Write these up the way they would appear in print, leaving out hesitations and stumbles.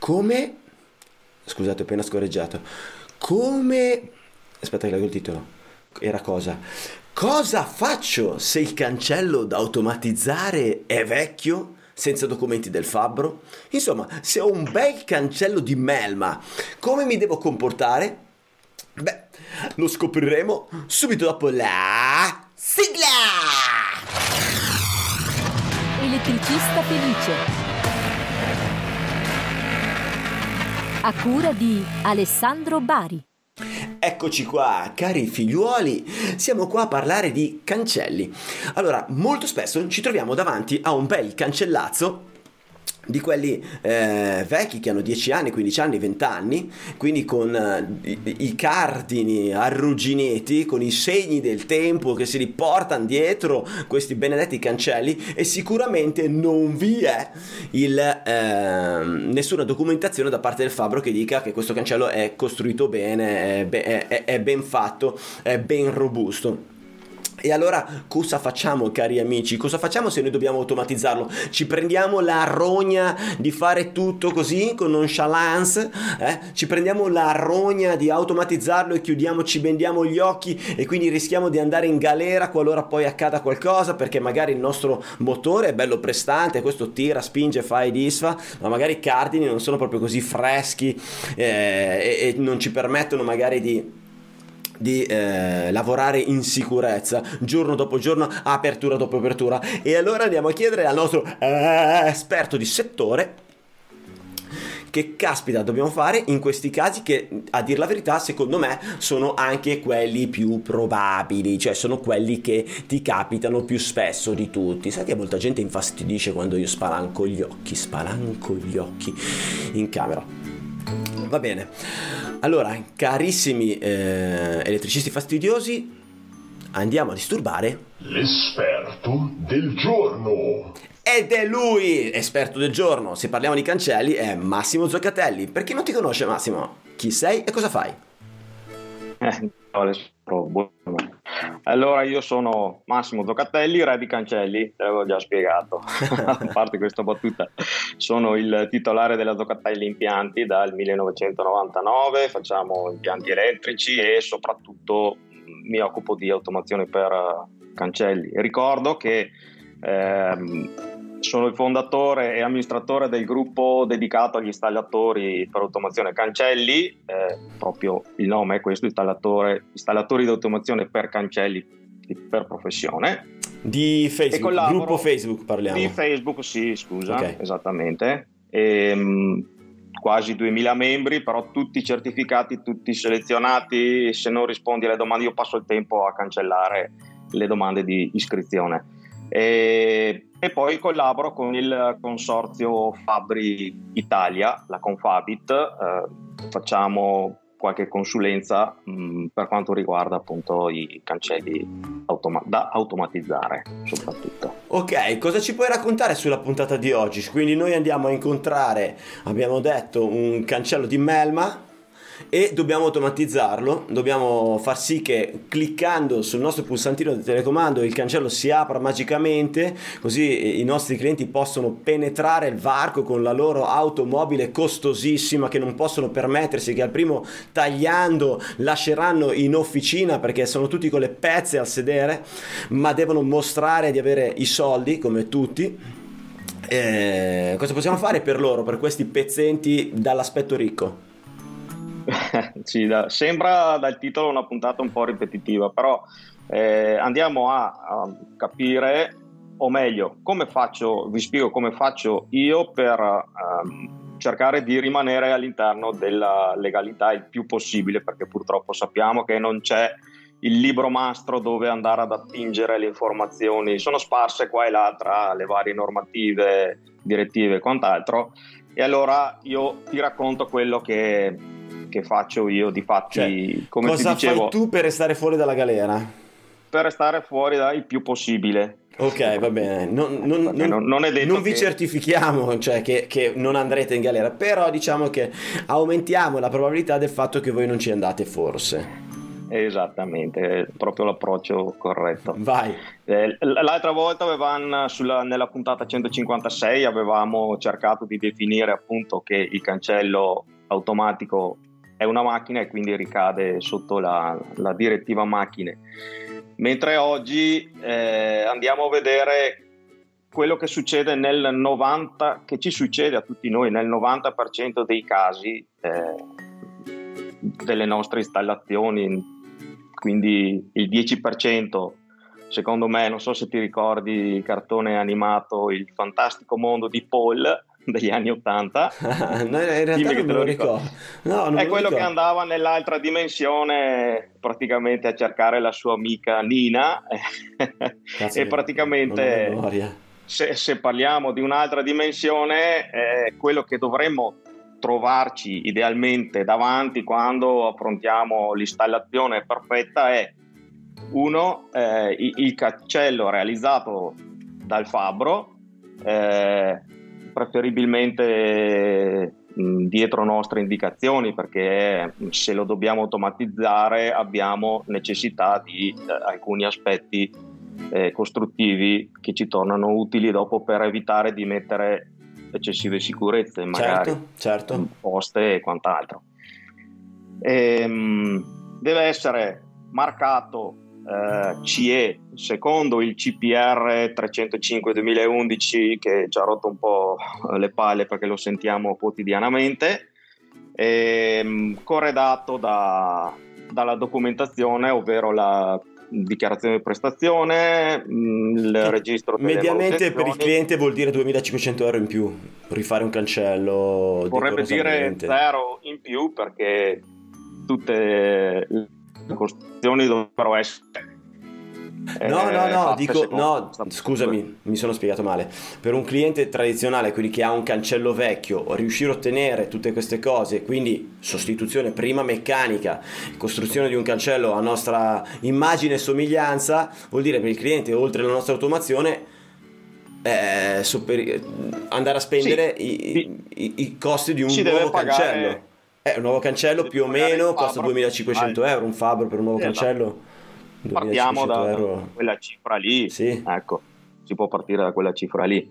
come, scusate, ho appena scorreggiato, come, aspetta che leggo il titolo, era cosa faccio se il cancello da automatizzare è vecchio, senza documenti del fabbro? Insomma, se ho un bel cancello di melma, come mi devo comportare? Beh, lo scopriremo subito dopo la sigla! Elettricista Felice, a cura di Alessandro Bari. Eccoci qua, cari figliuoli, siamo qua a parlare di cancelli. Allora, molto spesso ci troviamo davanti a un bel cancellazzo di quelli vecchi, che hanno 10 anni, 15 anni, 20 anni, quindi con i cardini arrugginiti, con i segni del tempo che si riportano dietro questi benedetti cancelli, e sicuramente non vi è nessuna documentazione da parte del fabbro che dica che questo cancello è costruito bene, è ben fatto, è ben robusto. E allora cosa facciamo, cari amici? Cosa facciamo se noi dobbiamo automatizzarlo? Ci prendiamo la rogna di fare tutto così con nonchalance? Ci prendiamo la rogna di automatizzarlo e chiudiamoci, bendiamo gli occhi e quindi rischiamo di andare in galera qualora poi accada qualcosa, perché magari il nostro motore è bello prestante, questo tira, spinge, fa e disfa, ma magari i cardini non sono proprio così freschi e non ci permettono magari di lavorare in sicurezza giorno dopo giorno, apertura dopo apertura. E allora andiamo a chiedere al nostro esperto di settore che caspita dobbiamo fare in questi casi, che a dir la verità secondo me sono anche quelli più probabili, cioè sono quelli che ti capitano più spesso di tutti. Sai che molta gente infastidisce quando io spalanco gli occhi in camera. Va bene, allora carissimi elettricisti fastidiosi, andiamo a disturbare l'esperto del giorno. Ed è lui, esperto del giorno, se parliamo di cancelli, è Massimo Zoccatelli. Per chi non ti conosce, Massimo, chi sei e cosa fai? Allora, io sono Massimo Zoccatelli, re di cancelli, te l'avevo già spiegato, a parte questa battuta. Sono il titolare della Zoccatelli Impianti dal 1999, facciamo impianti elettrici e soprattutto mi occupo di automazione per cancelli. Ricordo che sono il fondatore e amministratore del gruppo dedicato agli installatori per automazione cancelli, proprio il nome è questo, installatori di automazione per cancelli per professione. Di Facebook, gruppo Facebook parliamo. Di Facebook, sì, scusa, okay. Esattamente. Quasi 2000 membri, però tutti certificati, tutti selezionati. Se non rispondi alle domande, io passo il tempo a cancellare le domande di iscrizione. E poi collaboro con il consorzio Fabri Italia, la Confabit, facciamo qualche consulenza per quanto riguarda appunto i cancelli da automatizzare soprattutto. Ok, cosa ci puoi raccontare sulla puntata di oggi? Quindi noi andiamo a incontrare, abbiamo detto, un cancello di melma e dobbiamo automatizzarlo, dobbiamo far sì che cliccando sul nostro pulsantino del telecomando il cancello si apra magicamente, così i nostri clienti possono penetrare il varco con la loro automobile costosissima che non possono permettersi, che al primo tagliando lasceranno in officina perché sono tutti con le pezze al sedere, ma devono mostrare di avere i soldi come tutti. Cosa possiamo fare per loro, per questi pezzenti dall'aspetto ricco? Sembra dal titolo una puntata un po' ripetitiva, però andiamo a capire, o meglio, vi spiego come faccio io per cercare di rimanere all'interno della legalità il più possibile, perché purtroppo sappiamo che non c'è il libro mastro dove andare ad attingere le informazioni, sono sparse qua e là tra le varie normative, direttive e quant'altro. E allora io ti racconto quello che faccio io di fatti, cioè, come ti dicevo. Cosa fai tu per restare fuori dalla galera? Per restare fuori il più possibile. Ok, va bene, non è detto, non vi certifichiamo, cioè, che non andrete in galera, però diciamo che aumentiamo la probabilità del fatto che voi non ci andate forse. Esattamente, è proprio l'approccio corretto. Vai. L'altra volta nella puntata 156 avevamo cercato di definire appunto che il cancello automatico è una macchina e quindi ricade sotto la direttiva macchine, mentre oggi andiamo a vedere quello che succede che ci succede a tutti noi nel 90% dei casi delle nostre installazioni. Quindi il 10%, secondo me, non so se ti ricordi il cartone animato Il fantastico mondo di Paul degli anni 80. No, in realtà non me lo ricordo. È quello che andava nell'altra dimensione praticamente a cercare la sua amica Nina. E praticamente se parliamo di un'altra dimensione, quello che dovremmo trovarci idealmente davanti quando affrontiamo l'installazione perfetta è il cancello realizzato dal fabbro, preferibilmente dietro nostre indicazioni, perché se lo dobbiamo automatizzare abbiamo necessità di alcuni aspetti costruttivi che ci tornano utili dopo per evitare di mettere eccessive sicurezze, magari certo. Poste e quant'altro. Deve essere marcato CE secondo il CPR 305 2011, che ci ha rotto un po' le palle perché lo sentiamo quotidianamente, corredato dalla documentazione, ovvero la dichiarazione di prestazione, il registro delle mediamente per il cliente vuol dire 2.500 euro in più per rifare un cancello, vorrebbe dire zero in più, perché tutte le costruzioni dovrebbero essere scusami, mi sono spiegato male. Per un cliente tradizionale, quindi che ha un cancello vecchio, riuscire a ottenere tutte queste cose, quindi sostituzione prima meccanica, costruzione di un cancello a nostra immagine e somiglianza, vuol dire per il cliente, oltre alla nostra automazione, andare a spendere i costi di un nuovo cancello. Un nuovo cancello più o meno costa 2.500 euro, un fabbro per un nuovo cancello. Partiamo da quella cifra lì, sì. Ecco, si può partire da quella cifra lì.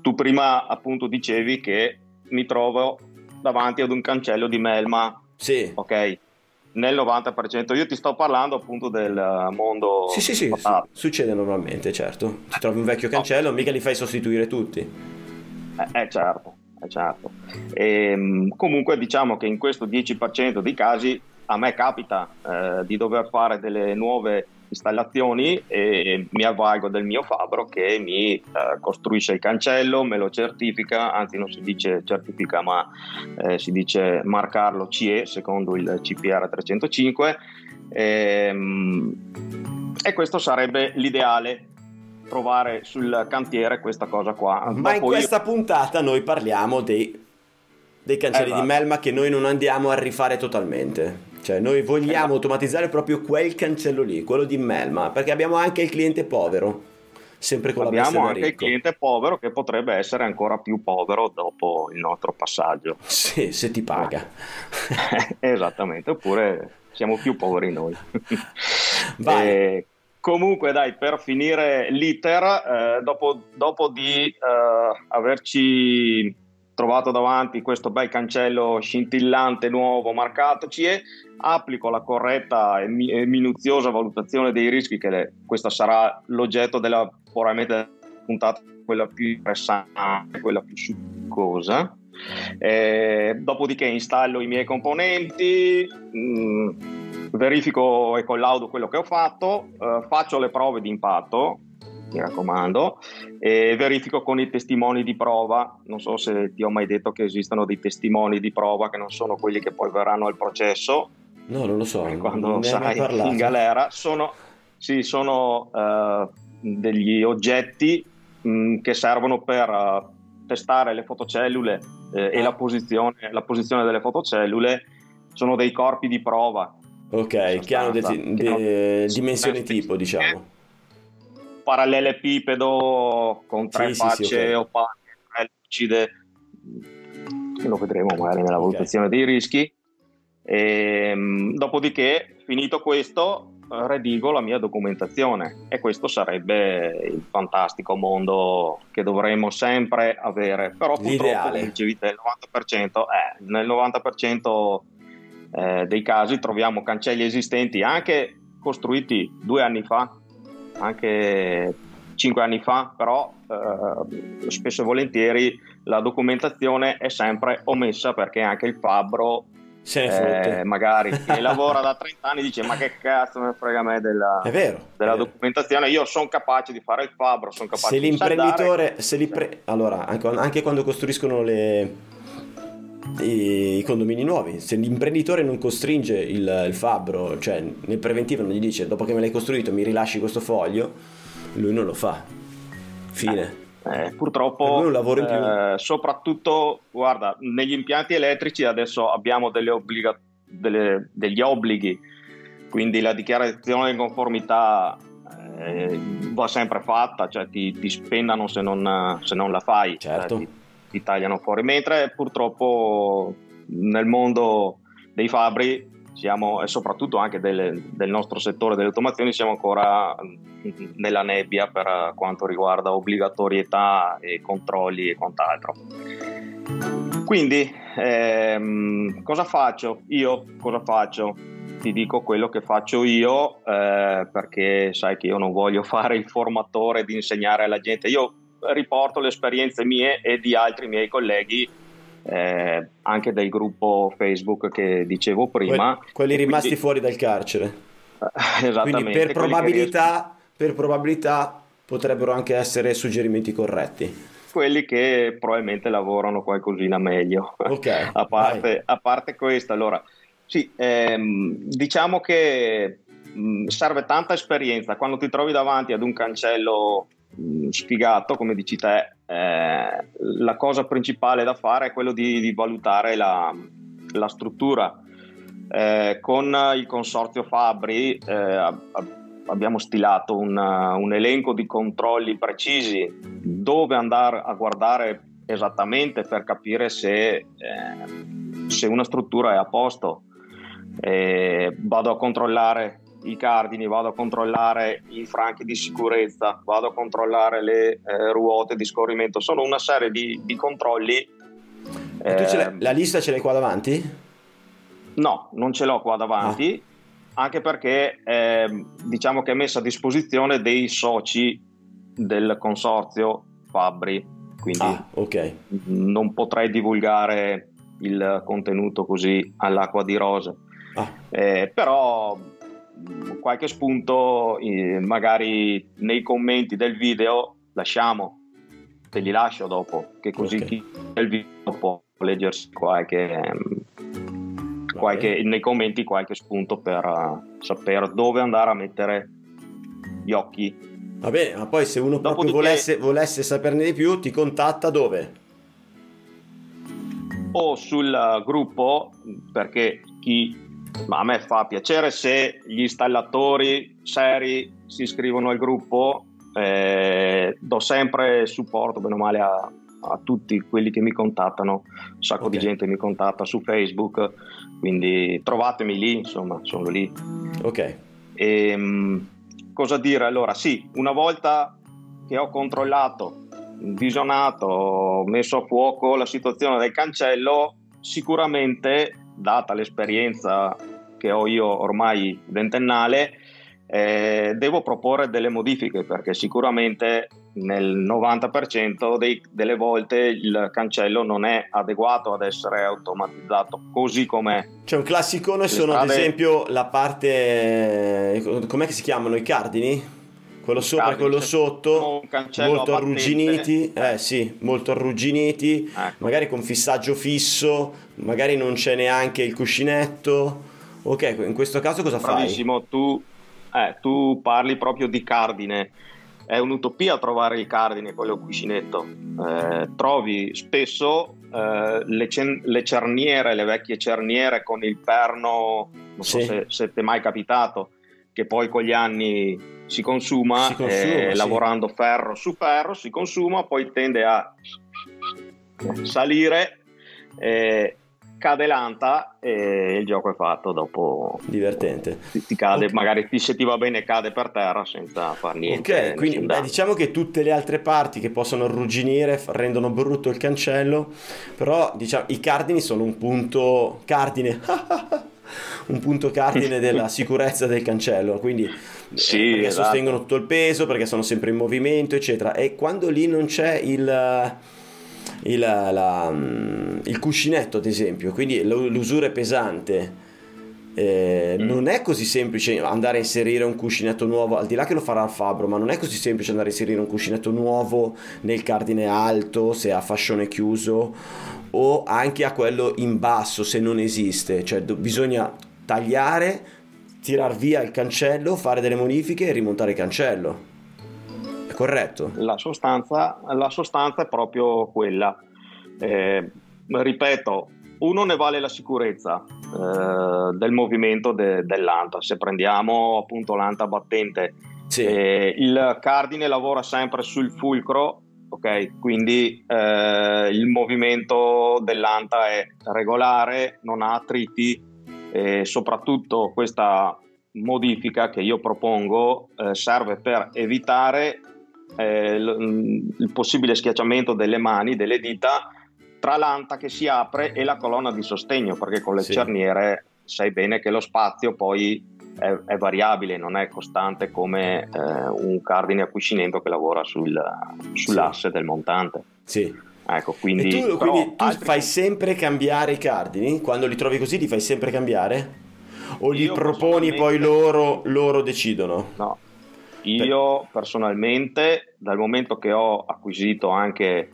Tu prima appunto dicevi che mi trovo davanti ad un cancello di melma, sì. Ok, nel 90%, io ti sto parlando appunto del mondo. Sì, succede normalmente, certo. Ti trovi un vecchio cancello, mica li fai sostituire tutti. Certo. Comunque diciamo che in questo 10% dei casi a me capita di dover fare delle nuove installazioni e mi avvalgo del mio fabbro che mi costruisce il cancello, me lo certifica, anzi non si dice certifica ma si dice marcarlo CE secondo il CPR 305 e questo sarebbe l'ideale, trovare sul cantiere questa cosa qua. Ma in questa puntata noi parliamo dei cancelli di melma che noi non andiamo a rifare totalmente. Cioè noi vogliamo automatizzare proprio quel cancello lì, quello di melma, perché abbiamo anche il cliente povero, sempre con abbiamo anche il cliente povero che potrebbe essere ancora più povero dopo il nostro passaggio. Sì, se ti paga. Esattamente, oppure siamo più poveri noi. Vai. Comunque dai, per finire l'iter, dopo di averci trovato davanti questo bel cancello scintillante nuovo marcato CE, applico la corretta e minuziosa valutazione dei rischi, che questa sarà l'oggetto della probabilmente puntata quella più interessante, quella più succosa. Dopodiché installo i miei componenti, verifico e collaudo quello che ho fatto, faccio le prove di impatto, mi raccomando, e verifico con i testimoni di prova. Non so se ti ho mai detto che esistono dei testimoni di prova che non sono quelli che poi verranno al processo. No, non lo so, quando sarai in galera sono degli oggetti che servono per testare le fotocellule e la posizione delle fotocellule. Sono dei corpi di prova, ok, che hanno dimensioni tipo, diciamo, parallelepipedo con tre facce opache, tre lucide, lo vedremo magari nella valutazione dei rischi. Dopodiché, finito questo, redigo la mia documentazione, e questo sarebbe il fantastico mondo che dovremmo sempre avere. Però purtroppo, dicevi te, nel 90% dei casi troviamo cancelli esistenti, anche costruiti 2 anni fa, anche 5 anni fa, però spesso e volentieri la documentazione è sempre omessa, perché anche il fabbro magari che lavora da 30 anni dice: ma che cazzo me frega a me della documentazione, io sono capace di fare il fabbro, sono capace di saldare. Allora, anche quando costruiscono i condomini nuovi, se l'imprenditore non costringe il fabbro, cioè nel preventivo non gli dice: dopo che me l'hai costruito mi rilasci questo foglio, lui non lo fa. Fine. Purtroppo soprattutto, guarda, negli impianti elettrici adesso abbiamo degli obblighi, quindi la dichiarazione di conformità va sempre fatta, cioè ti spennano se non la fai, certo. Ti tagliano fuori, mentre purtroppo nel mondo dei fabbri e soprattutto anche del nostro settore delle automazioni siamo ancora nella nebbia per quanto riguarda obbligatorietà e controlli e quant'altro. Quindi cosa faccio io? Ti dico quello che faccio io, perché sai che io non voglio fare il formatore ed insegnare alla gente. Io riporto le esperienze mie e di altri miei colleghi, anche del gruppo Facebook che dicevo prima, quelli rimasti fuori dal carcere, esattamente, quindi per probabilità potrebbero anche essere suggerimenti corretti, quelli che probabilmente lavorano qualcosina meglio. Okay, a parte questo, allora sì, diciamo che serve tanta esperienza quando ti trovi davanti ad un cancello sfigato, come dici te. La cosa principale da fare è quello di valutare la struttura. Con il consorzio Fabri abbiamo stilato un elenco di controlli precisi, dove andare a guardare esattamente per capire se una struttura è a posto. Vado a controllare i cardini, vado a controllare i franchi di sicurezza, vado a controllare le ruote di scorrimento. Sono una serie di controlli. Tu la lista ce l'hai qua davanti? No, non ce l'ho qua davanti. Anche perché diciamo che è messa a disposizione dei soci del consorzio Fabri, quindi non potrei divulgare il contenuto così all'acqua di rose. Però qualche spunto magari nei commenti del video te li lascio dopo, che così chi del video può leggersi nei commenti qualche spunto per sapere dove andare a mettere gli occhi. Va bene, ma poi se uno volesse saperne di più ti contatta dove? O sul gruppo, perché ma a me fa piacere se gli installatori seri si iscrivono al gruppo. Do sempre supporto bene o male a tutti quelli che mi contattano. Un sacco di gente mi contatta su Facebook, quindi trovatemi lì, insomma, sono lì. Cosa dire? Allora sì, una volta che ho controllato, visionato, messo a fuoco la situazione del cancello, sicuramente, data l'esperienza che ho io ormai ventennale, devo proporre delle modifiche, perché sicuramente nel 90% delle volte il cancello non è adeguato ad essere automatizzato così com'è. C'è un classicone, sono ad esempio la parte, com'è che si chiamano, i cardini? Quello sopra e quello sotto, molto arrugginiti, ecco. Magari con fissaggio fisso, magari non c'è neanche il cuscinetto. Ok, in questo caso cosa fai? Tu parli proprio di cardine. È un'utopia trovare il cardine con il cuscinetto. Trovi spesso le cerniere, le vecchie cerniere con il perno, non so se ti è mai capitato, che poi con gli anni si consuma, lavorando ferro su ferro si consuma, poi tende a salire, cade l'anta e il gioco è fatto, dopo divertente, ti cade, okay, magari se ti va bene cade per terra senza far niente. Ok, quindi diciamo che tutte le altre parti che possono arrugginire rendono brutto il cancello, però diciamo i cardini sono un punto cardine un punto cardine della sicurezza del cancello, quindi sì, perché esatto, sostengono tutto il peso, perché sono sempre in movimento eccetera, e quando lì non c'è il cuscinetto ad esempio, quindi l'usura è pesante, non è così semplice andare a inserire un cuscinetto nuovo, al di là che lo farà il fabbro, ma non è così semplice andare a inserire un cuscinetto nuovo nel cardine alto se ha fascione chiuso o anche a quello in basso se non esiste, cioè bisogna tagliare, tirar via il cancello, fare delle modifiche e rimontare il cancello. È corretto? La sostanza è proprio quella, ripeto, uno ne vale la sicurezza del movimento dell'anta, se prendiamo appunto l'anta battente, sì, il cardine lavora sempre sul fulcro, ok, quindi il movimento dell'anta è regolare, non ha attriti, e soprattutto questa modifica che io propongo serve per evitare il possibile schiacciamento delle mani, delle dita tra l'anta che si apre e la colonna di sostegno, perché con le, sì, cerniere sai bene che lo spazio poi è variabile, non è costante come un cardine a cuscinetto che lavora sull'asse, sì, del montante. Sì. Ecco, quindi tu fai sempre cambiare i cardini? Quando li trovi così li fai sempre cambiare? O li proponi poi loro decidono? No, io personalmente dal momento che ho acquisito anche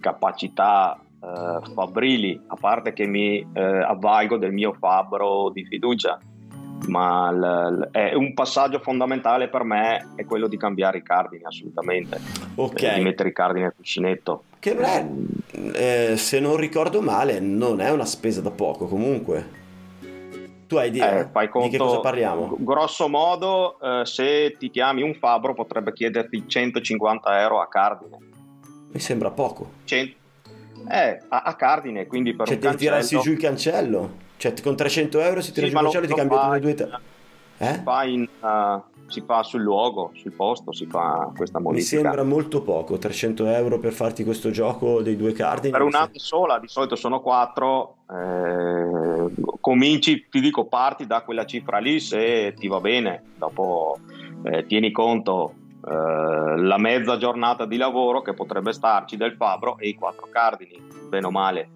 capacità fabbrili, a parte che mi avvalgo del mio fabbro di fiducia, ma è un passaggio fondamentale per me è quello di cambiare i cardini, assolutamente, okay, di mettere i cardini al cuscinetto, che se non ricordo male non è una spesa da poco comunque. Tu hai idea fai conto, di che cosa parliamo? Grosso modo se ti chiami un fabbro potrebbe chiederti 150 euro a cardine, mi sembra poco, a cardine, quindi per, cioè, un cancello, devi tirarsi giù il cancello, cioè con 300 euro si tira giù il cancello e ti cambia tutte e due si fa sul luogo, sul posto si fa questa modifica. Mi sembra molto poco 300 euro per farti questo gioco dei due cardini per un'anta sola, di solito sono 4. Cominci, ti dico, parti da quella cifra lì se ti va bene, dopo tieni conto la mezza giornata di lavoro che potrebbe starci del fabbro e i 4 cardini, bene o male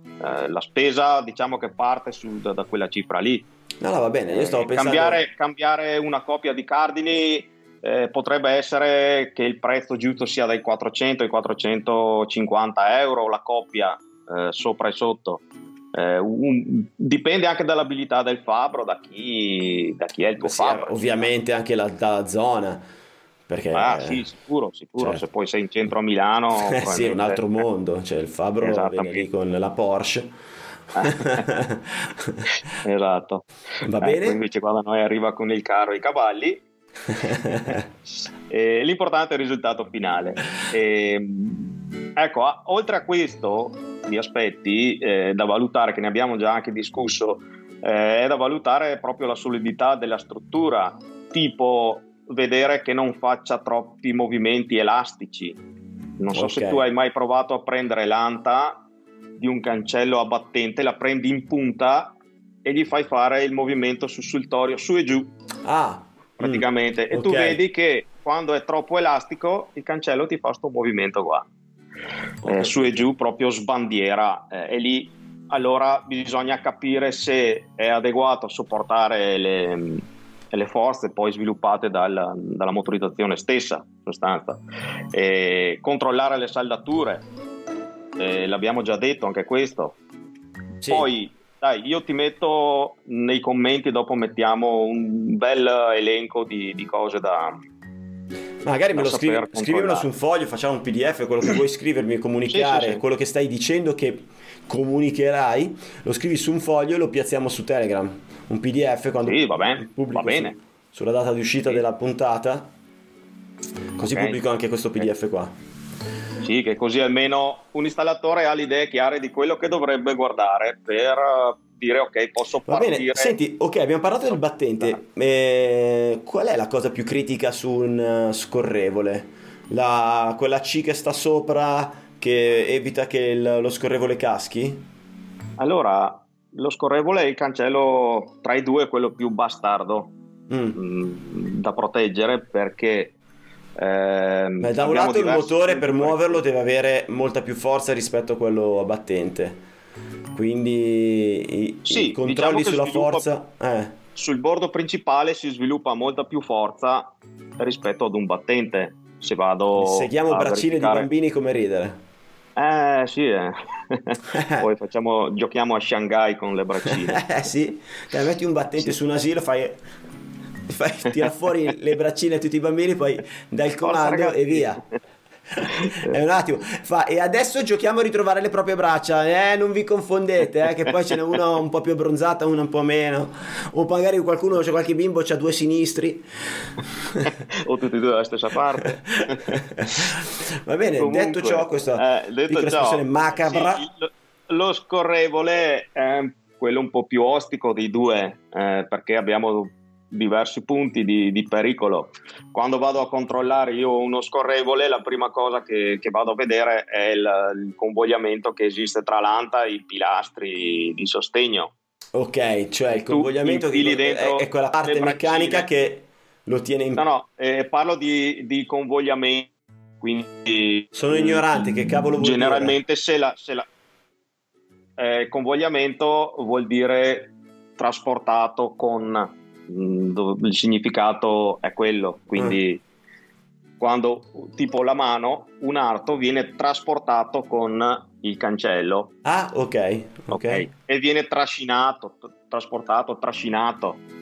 la spesa diciamo che parte da quella cifra lì. No, va bene, io stavo pensando cambiare una coppia di cardini potrebbe essere che il prezzo giusto sia dai 400 ai 450 euro la coppia, sopra e sotto, dipende anche dall'abilità del fabbro, da chi è il tuo fabbro, ovviamente anche dalla zona, perché sì, sicuro, cioè, se poi sei in centro a Milano sì, è un altro mondo, cioè il fabbro viene lì con la Porsche esatto, va bene, invece qua da noi arriva con il carro e i cavalli e l'importante è il risultato finale, ecco, oltre a questo gli aspetti da valutare, che ne abbiamo già anche discusso, è da valutare proprio la solidità della struttura, tipo vedere che non faccia troppi movimenti elastici, non so, okay, se tu hai mai provato a prendere l'anta di un cancello a battente, la prendi in punta e gli fai fare il movimento sussultorio su e giù, praticamente, e okay, tu vedi che quando è troppo elastico il cancello ti fa sto movimento qua, okay, su e giù, proprio sbandiera, e lì allora bisogna capire se è adeguato a sopportare le forze poi sviluppate dalla motorizzazione stessa, in sostanza, controllare le saldature. L'abbiamo già detto anche questo, sì. Poi dai, io ti metto nei commenti, dopo mettiamo un bel elenco di cose da magari da me lo scrivimelo su un foglio, facciamo un PDF, quello che vuoi scrivermi e comunicare, sì. Quello che stai dicendo che comunicherai lo scrivi su un foglio e lo piazziamo su Telegram, un PDF, quando sì, va bene. Sulla data di uscita, sì, della puntata, così, okay, pubblico anche questo PDF qua. Sì, che così almeno un installatore ha le idee chiare di quello che dovrebbe guardare per dire ok, posso partire. Va bene, senti, ok, abbiamo parlato del battente, qual è la cosa più critica su un scorrevole? Quella C che sta sopra, che evita che lo scorrevole caschi? Allora, lo scorrevole è il cancello tra i due, quello più bastardo da proteggere, perché da un lato il motore per muoverlo deve avere molta più forza rispetto a quello a battente, quindi i controlli sulla forza sul bordo principale si sviluppa molta più forza rispetto ad un battente. Se vado seguiamo braccine di bambini come ridere. Sì. Poi giochiamo a Shanghai con le braccine. Sì. Dai, metti un battente su un asilo, tira fuori le braccine a tutti i bambini, poi dai il comando e via. È un attimo e adesso giochiamo a ritrovare le proprie braccia, non vi confondete, che poi ce n'è una un po' più abbronzata, una un po' meno, o magari qualche bimbo c'ha due sinistri o tutti e due dalla stessa parte. Va bene. Comunque, detto ciò, questa piccola espressione macabra, sì, lo scorrevole è quello un po' più ostico dei due, perché abbiamo diversi punti di pericolo. Quando vado a controllare io uno scorrevole, la prima cosa che vado a vedere è il convogliamento che esiste tra l'anta e i pilastri di sostegno. Ok, cioè il convogliamento è quella parte meccanica che lo tiene in... parlo di convogliamento, quindi sono ignorante, che cavolo vuol generalmente dire? se convogliamento vuol dire trasportato con... il significato è quello, quindi quando tipo la mano, un arto viene trasportato con il cancello. Ok. E viene trasportato.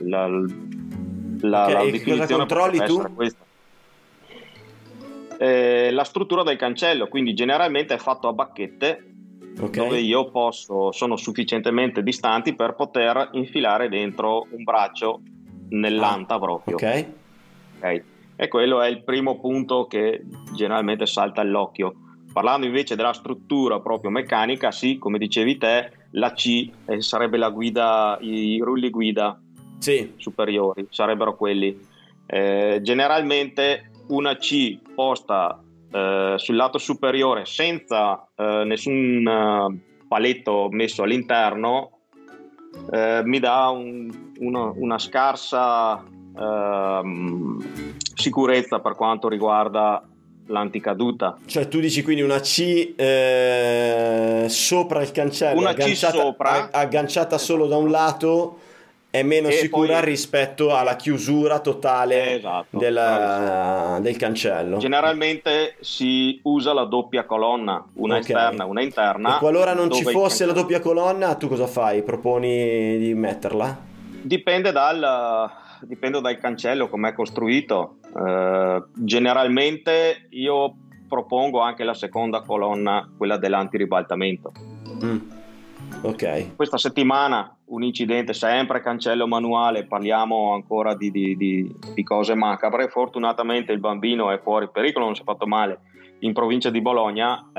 La definizione cosa controlli tu? Questa. La struttura del cancello, quindi generalmente è fatto a bacchette. Okay. Dove io sono sufficientemente distanti per poter infilare dentro un braccio nell'anta proprio. Okay. E quello è il primo punto che generalmente salta all'occhio. Parlando invece della struttura proprio meccanica, sì, come dicevi te, la C sarebbe la guida, i rulli guida superiori sarebbero quelli. Generalmente una C posta sul lato superiore senza nessun paletto messo all'interno mi dà una scarsa sicurezza per quanto riguarda l'anticaduta. Cioè tu dici quindi una C sopra il cancello, una agganciata, C sopra, agganciata solo da un lato, è meno sicura rispetto alla chiusura totale del cancello. Generalmente si usa la doppia colonna, una esterna, una interna. E qualora non ci fosse la doppia colonna, tu cosa fai? Proponi di metterla? Dipende dal cancello, com'è costruito. Generalmente io propongo anche la seconda colonna, quella dell'antiribaltamento. Ok. Questa settimana un incidente, sempre cancello manuale, parliamo ancora di cose macabre. Fortunatamente il bambino è fuori pericolo, non si è fatto male, in provincia di Bologna,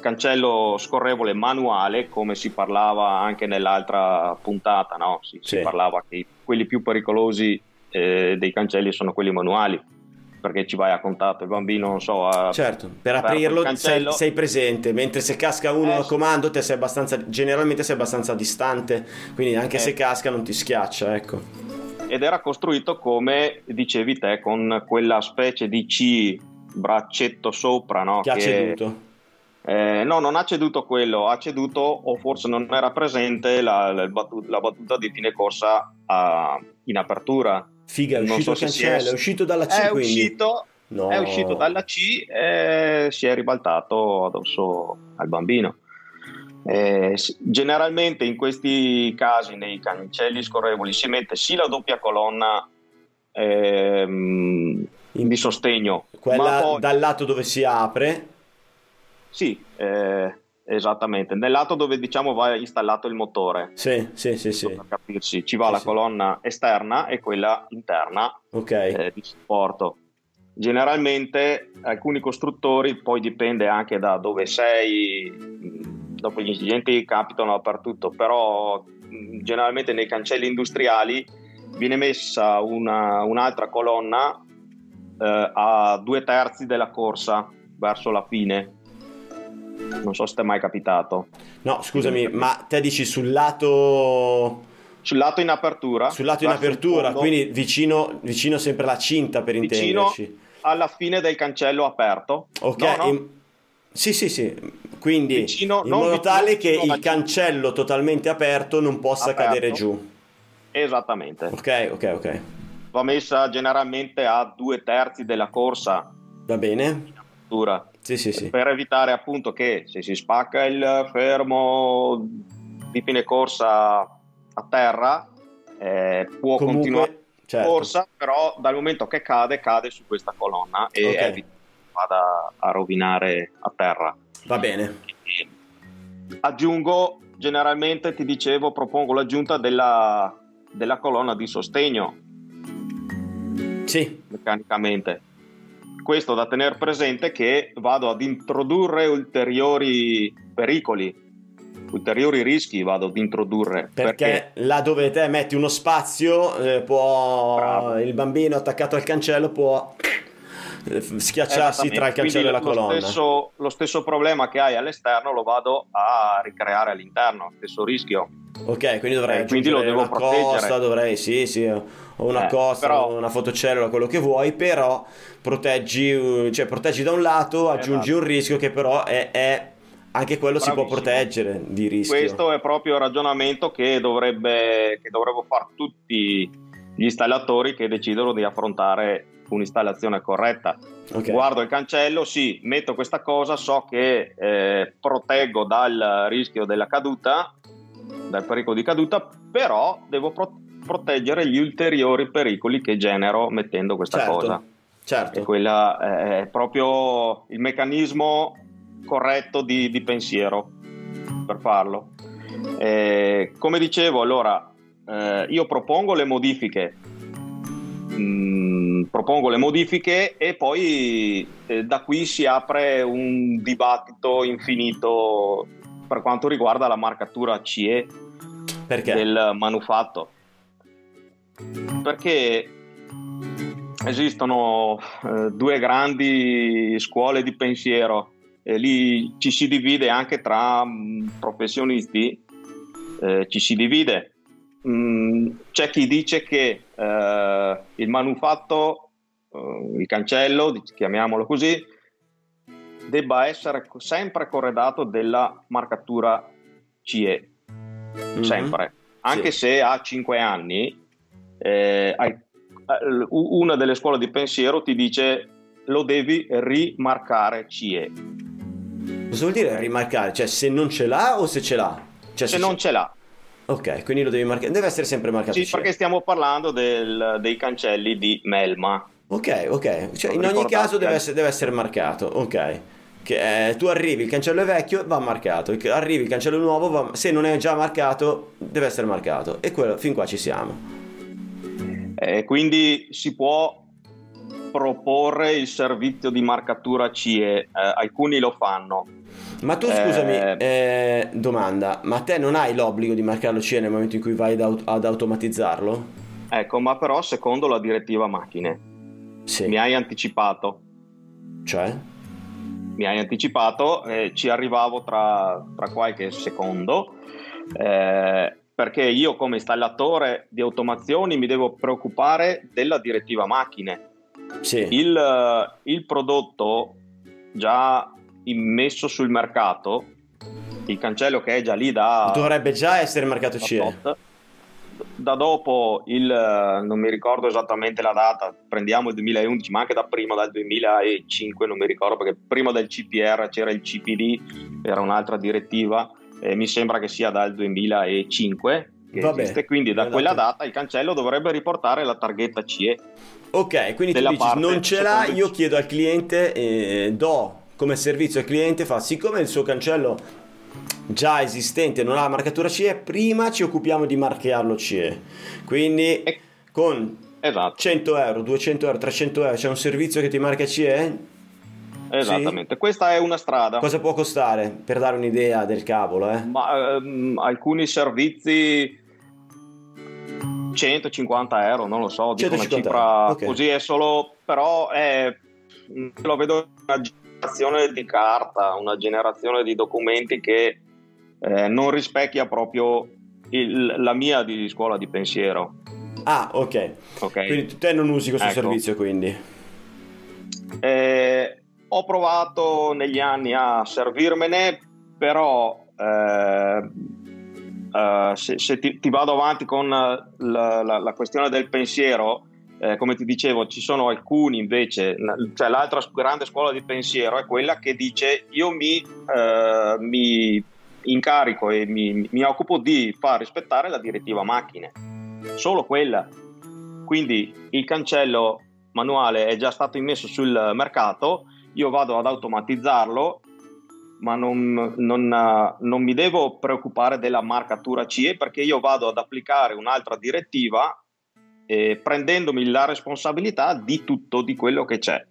cancello scorrevole manuale, come si parlava anche nell'altra puntata, no? Si parlava che quelli più pericolosi dei cancelli sono quelli manuali, perché ci vai a contatto il bambino, non so, per aprirlo sei presente, mentre se casca uno al comando te sei abbastanza distante, quindi anche se casca non ti schiaccia, ecco. Ed era costruito, come dicevi te, con quella specie di C braccetto sopra, no? Che ha ceduto. No, non ha ceduto quello, ha ceduto, o forse non era presente la battuta di fine corsa in apertura. Figa, è uscito il cancello, è uscito dalla C, è uscito dalla C e si è ribaltato addosso al bambino. Generalmente in questi casi, nei cancelli scorrevoli, si mette sì la doppia colonna di sostegno, quella dal lato dove si apre. Sì, esattamente, nel lato dove va installato il motore. Sì. Per capirsi, ci va la colonna esterna e quella interna di supporto. Generalmente alcuni costruttori, poi dipende anche da dove sei, dopo gli incidenti capitano dappertutto, però generalmente nei cancelli industriali viene messa un'altra colonna a 2/3 della corsa verso la fine. Non so se ti è mai capitato. No, scusami, ma te dici sul lato in apertura? Sul lato in apertura, quindi vicino sempre alla cinta, per intenderci. Vicino alla fine del cancello aperto. Ok, no? Sì. Quindi vicino, in modo tale che il cancello totalmente aperto non possa cadere giù. Esattamente. Ok. Va messa generalmente a 2/3 della corsa. Va bene. Sì. Per evitare appunto che se si spacca il fermo di fine corsa a terra può continuare la corsa, però dal momento che cade su questa colonna e evita che vada a rovinare a terra. Va bene. E aggiungo, generalmente ti dicevo, propongo l'aggiunta della colonna di sostegno. Sì. Meccanicamente. Questo da tenere presente, che vado ad introdurre ulteriori pericoli, ulteriori rischi vado ad introdurre. Perché là dove te metti uno spazio, il bambino attaccato al cancello può schiacciarsi tra il cancello e la colonna. Lo stesso problema che hai all'esterno lo vado a ricreare all'interno, stesso rischio. Ok, quindi dovrei aggiungere una costa, o una costa, però, una fotocellula, quello che vuoi, però proteggi da un lato, aggiungi un rischio che però è anche quello. Bravissimo. Si può proteggere di rischio. Questo è proprio il ragionamento che dovrebbero fare tutti gli installatori che decidono di affrontare un'installazione corretta. Okay. Guardo il cancello, sì, metto questa cosa, so che proteggo dal rischio della caduta, dal pericolo di caduta, però devo proteggere gli ulteriori pericoli che genero mettendo questa cosa. Certo. E quella è proprio il meccanismo corretto di pensiero per farlo. Come dicevo, allora io propongo le modifiche e poi da qui si apre un dibattito infinito per quanto riguarda la marcatura CE. Perché? Del manufatto, perché esistono due grandi scuole di pensiero e lì ci si divide anche tra professionisti, c'è chi dice che il manufatto, il cancello, chiamiamolo così, debba essere sempre corredato della marcatura CE, sempre, anche se ha 5 anni. Una delle scuole di pensiero ti dice lo devi rimarcare CE. Cosa vuol dire rimarcare? Cioè se non ce l'ha o se ce l'ha? Cioè, se non ce l'ha. Ok, quindi lo devi marcare, deve essere sempre marcato. Sì, CE. Perché stiamo parlando dei cancelli di melma. Ok, cioè in ogni caso deve essere marcato, ok. Che tu arrivi, il cancello è vecchio, va marcato, arrivi il cancello nuovo, se non è già marcato deve essere marcato, e quello, fin qua ci siamo. Quindi si può proporre il servizio di marcatura CE, alcuni lo fanno. Ma tu scusami, domanda, ma te non hai l'obbligo di marcarlo CE nel momento in cui vai ad automatizzarlo? Ecco, ma però secondo la direttiva macchine. Sì. Mi hai anticipato. Cioè? Mi hai anticipato, ci arrivavo tra qualche secondo, perché io come installatore di automazioni mi devo preoccupare della direttiva macchine. Sì. Il prodotto già immesso sul mercato, il cancello che è già lì dovrebbe già essere marcato CE. Da dopo non mi ricordo esattamente la data, prendiamo il 2011, ma anche da prima, dal 2005, non mi ricordo, perché prima del CPR c'era il CPD, era un'altra direttiva. Mi sembra che sia dal 2005 che esiste, quindi da quella data il cancello dovrebbe riportare la targhetta CE. Ok, quindi tu dici non ce l'ha, io chiedo al cliente, do come servizio al cliente, siccome il suo cancello già esistente non ha la marcatura CE, prima ci occupiamo di marcarlo CE, quindi con Esatto. 100 euro, 200 euro, 300 euro, c'è un servizio che ti marca CE? Esattamente, sì? Questa è una strada. Cosa può costare, per dare un'idea del cavolo? Ma, alcuni servizi 150 euro, non lo so, dico una cifra, okay, così è solo, però è, lo vedo, una generazione di carta, una generazione di documenti che non rispecchia proprio la mia di scuola di pensiero. Ah, ok, okay. Quindi te non usi questo, ecco, servizio, quindi? Ho provato negli anni a servirmene, però se ti vado avanti con la questione del pensiero, come ti dicevo, ci sono alcuni invece, cioè l'altra grande scuola di pensiero è quella che dice: io mi incarico e mi occupo di far rispettare la direttiva macchine, solo quella. Quindi il cancello manuale è già stato immesso sul mercato, io vado ad automatizzarlo, ma non mi devo preoccupare della marcatura CE, perché io vado ad applicare un'altra direttiva, prendendomi la responsabilità di tutto, di quello che c'è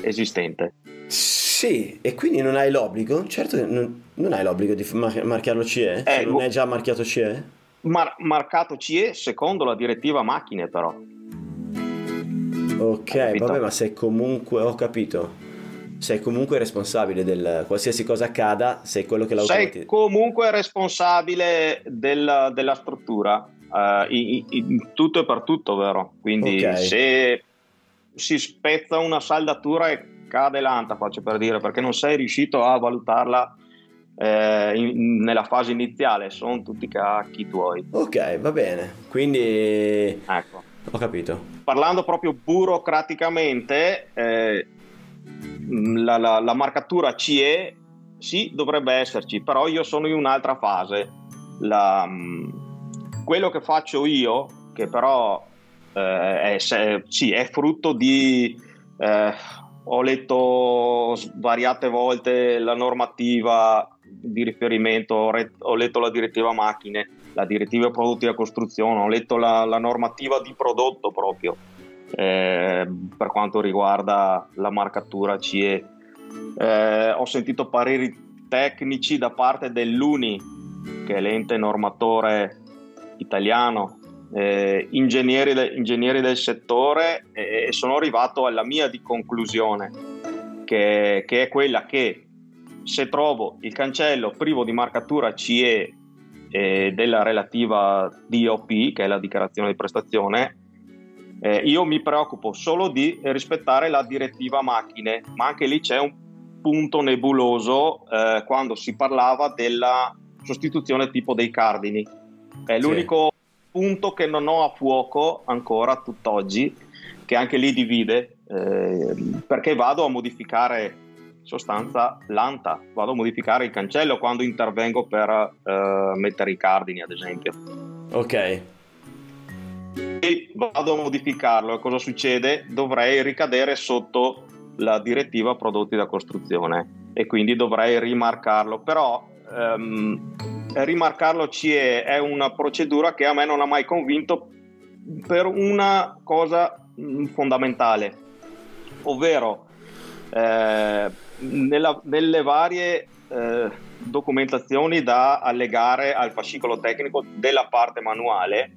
esistente. Sì, e quindi non hai l'obbligo? Certo, non hai l'obbligo di marcarlo CE, se non è già marchiato CE? Marcato CE secondo la direttiva macchine, però. Ok, vabbè, ma sei comunque, ho capito, sei comunque responsabile del qualsiasi cosa accada, sei quello che l'automatizza. Sei comunque responsabile della struttura, in tutto e per tutto, vero? Quindi okay, se si spezza una saldatura e cade l'anta, faccio per dire, perché non sei riuscito a valutarla nella fase iniziale, sono tutti cacchi tuoi. Ok, va bene, quindi ecco, ho capito. Parlando proprio burocraticamente, la marcatura CE sì, dovrebbe esserci, però io sono in un'altra fase. Quello che faccio io, che però è frutto di ho letto svariate volte la normativa di riferimento, ho letto la direttiva macchine, la direttiva prodotti da costruzione, ho letto la normativa di prodotto proprio, per quanto riguarda la marcatura CE, ho sentito pareri tecnici da parte dell'UNI, che è l'ente normatore italiano, ingegneri del settore, e sono arrivato alla mia di conclusione, che è quella che se trovo il cancello privo di marcatura CE e della relativa DOP, che è la dichiarazione di prestazione, io mi preoccupo solo di rispettare la direttiva macchine, ma anche lì c'è un punto nebuloso, quando si parlava della sostituzione tipo dei cardini. È l'unico punto che non ho a fuoco ancora tutt'oggi, che anche lì divide, perché vado a modificare sostanza l'anta, vado a modificare il cancello quando intervengo per mettere i cardini, ad esempio. Ok, e vado a modificarlo, e cosa succede? Dovrei ricadere sotto la direttiva prodotti da costruzione, e quindi dovrei rimarcarlo, però rimarcarlo CE è una procedura che a me non ha mai convinto per una cosa fondamentale, ovvero nelle varie documentazioni da allegare al fascicolo tecnico della parte manuale,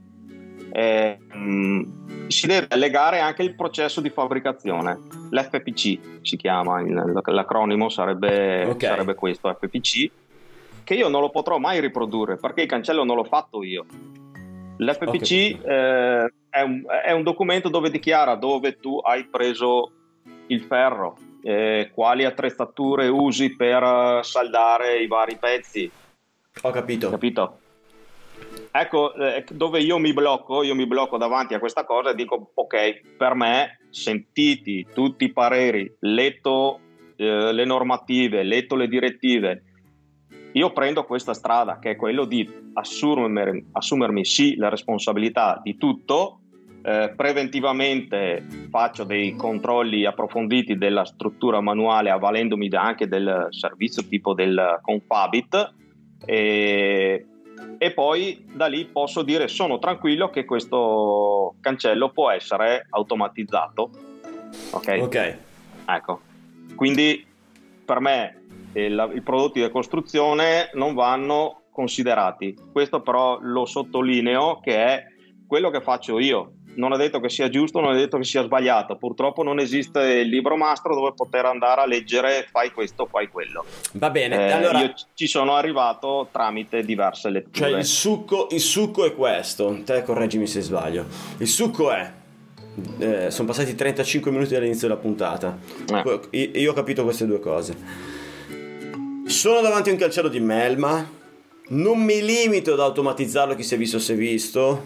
si deve allegare anche il processo di fabbricazione, l'FPC si chiama, l'acronimo sarebbe questo, FPC, che io non lo potrò mai riprodurre perché il cancello non l'ho fatto io. L'FPC è un documento dove dichiara dove tu hai preso il ferro, quali attrezzature usi per saldare i vari pezzi. Ho capito. Ecco, dove io mi blocco davanti a questa cosa e dico: ok, per me, sentiti tutti i pareri, letto le normative, letto le direttive, io prendo questa strada, che è quello di assumermi sì la responsabilità di tutto. Preventivamente faccio dei controlli approfonditi della struttura manuale, avvalendomi anche del servizio tipo del Confabit, e poi da lì posso dire sono tranquillo che questo cancello può essere automatizzato. Ok. Ecco, quindi per me i prodotti di costruzione non vanno considerati. Questo però lo sottolineo, che è quello che faccio io. Non è detto che sia giusto, non è detto che sia sbagliato. Purtroppo non esiste il libro mastro dove poter andare a leggere fai questo, fai quello. Va bene, allora io ci sono arrivato tramite diverse letture. Cioè il succo è questo. Te correggimi se sbaglio. Il succo è sono passati 35 minuti dall'inizio della puntata. Io ho capito queste due cose. Sono davanti a un cancello di melma, non mi limito ad automatizzarlo, chi si è visto si è visto,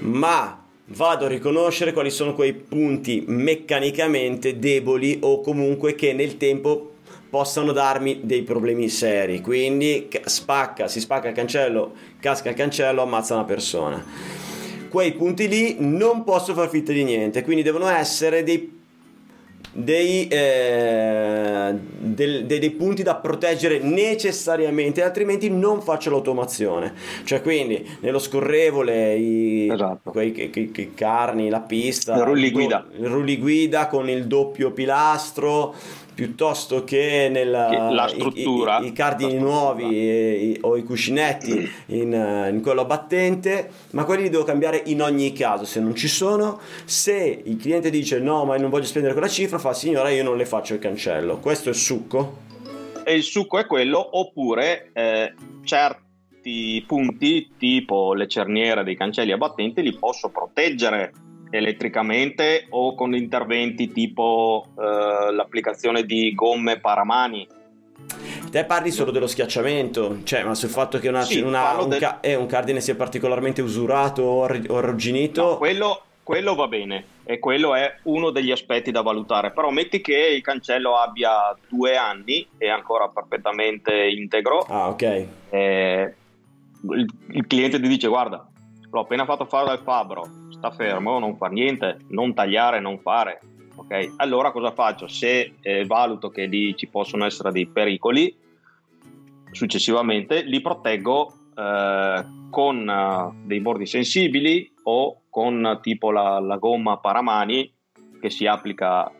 ma vado a riconoscere quali sono quei punti meccanicamente deboli o comunque che nel tempo possano darmi dei problemi seri. Quindi si spacca il cancello, casca il cancello, ammazza una persona. Quei punti lì non posso far finta di niente, quindi devono essere dei punti da proteggere necessariamente, altrimenti non faccio l'automazione. Cioè quindi nello scorrevole esatto. quei carni, la pista, il rulli guida con il doppio pilastro, piuttosto che nella struttura, i cardini nuovi o i cuscinetti in quello a battente, ma quelli li devo cambiare in ogni caso se non ci sono. Se il cliente dice no, ma non voglio spendere quella cifra, fa signora, io non le faccio il cancello. Questo è il succo? E il succo è quello, oppure certi punti tipo le cerniere dei cancelli a battente li posso proteggere elettricamente o con interventi tipo l'applicazione di gomme paramani. Te parli solo dello schiacciamento, cioè, ma sul fatto che un cardine sia particolarmente usurato o arrugginito. No, quello va bene, e quello è uno degli aspetti da valutare. Però metti che il cancello abbia 2 anni e ancora perfettamente integro. Ah, ok. Il cliente ti dice guarda, l'ho appena fatto fare dal fabbro, sta fermo, non fa niente, non tagliare, non fare. Ok, allora cosa faccio? Se valuto che lì ci possono essere dei pericoli, successivamente li proteggo con dei bordi sensibili o con tipo la gomma paramani che si applica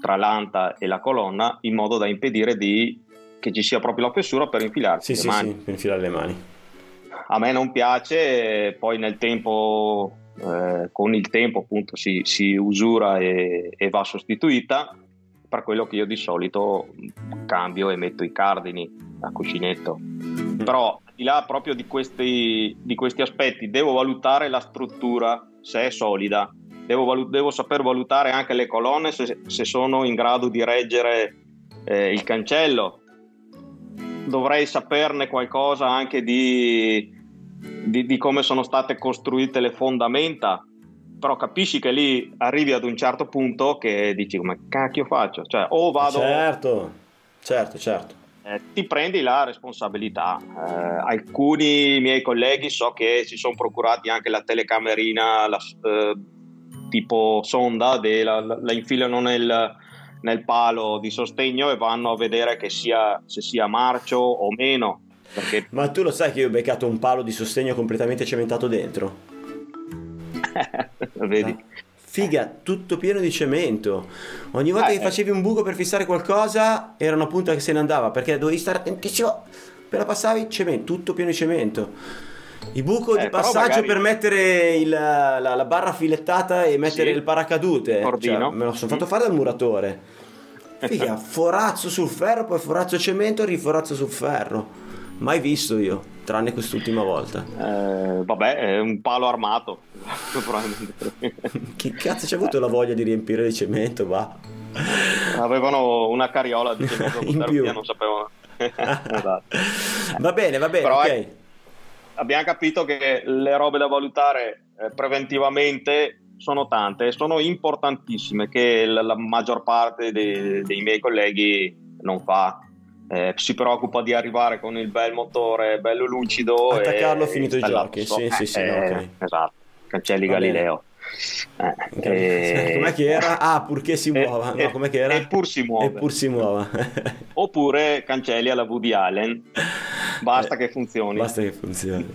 tra l'anta e la colonna, in modo da impedire che ci sia proprio la fessura per infilarsi le mani. Sì, per infilare le mani. A me non piace, poi nel tempo... con il tempo appunto si usura e va sostituita, per quello che io di solito cambio e metto i cardini a cuscinetto. Però al di là proprio di questi aspetti devo valutare la struttura, se è solida, devo saper valutare anche le colonne, se sono in grado di reggere il cancello. Dovrei saperne qualcosa anche di come sono state costruite le fondamenta. Però capisci che lì arrivi ad un certo punto che dici come cacchio faccio, cioè o vado certo ti prendi la responsabilità. Alcuni miei colleghi so che si sono procurati anche la telecamerina tipo sonda, la infilano nel palo di sostegno e vanno a vedere se sia marcio o meno. Perché... Ma tu lo sai che io ho beccato un palo di sostegno completamente cementato dentro? Vedi? Figa, tutto pieno di cemento. Ogni volta che facevi un buco per fissare qualcosa era una punta che se ne andava, perché dovevi stare attentissimo. Appena passavi, cemento, tutto pieno di cemento. Il buco di passaggio magari... per mettere la barra filettata e mettere il paracadute, cioè, me lo sono fatto fare dal muratore. Figa, forazzo sul ferro, poi forazzo cemento, riforazzo sul ferro. Mai visto io, tranne quest'ultima volta. Vabbè, è un palo armato. Che cazzo c'è avuto la voglia di riempire di cemento, va? Avevano una carriola di cemento in più. Non sapevano. Esatto. Va bene, però ok. Abbiamo capito che le robe da valutare preventivamente sono tante, sono importantissime, che la maggior parte dei miei colleghi non fa. Si preoccupa di arrivare con il bel motore bello lucido, attaccarlo, finito i giochi. Okay. Esatto, cancelli Galileo. Com'è che era? Purché si muova. No, com'è che era? Eppur si muove. Oppure cancelli alla Woody Allen. Basta che funzioni. Basta che funzioni.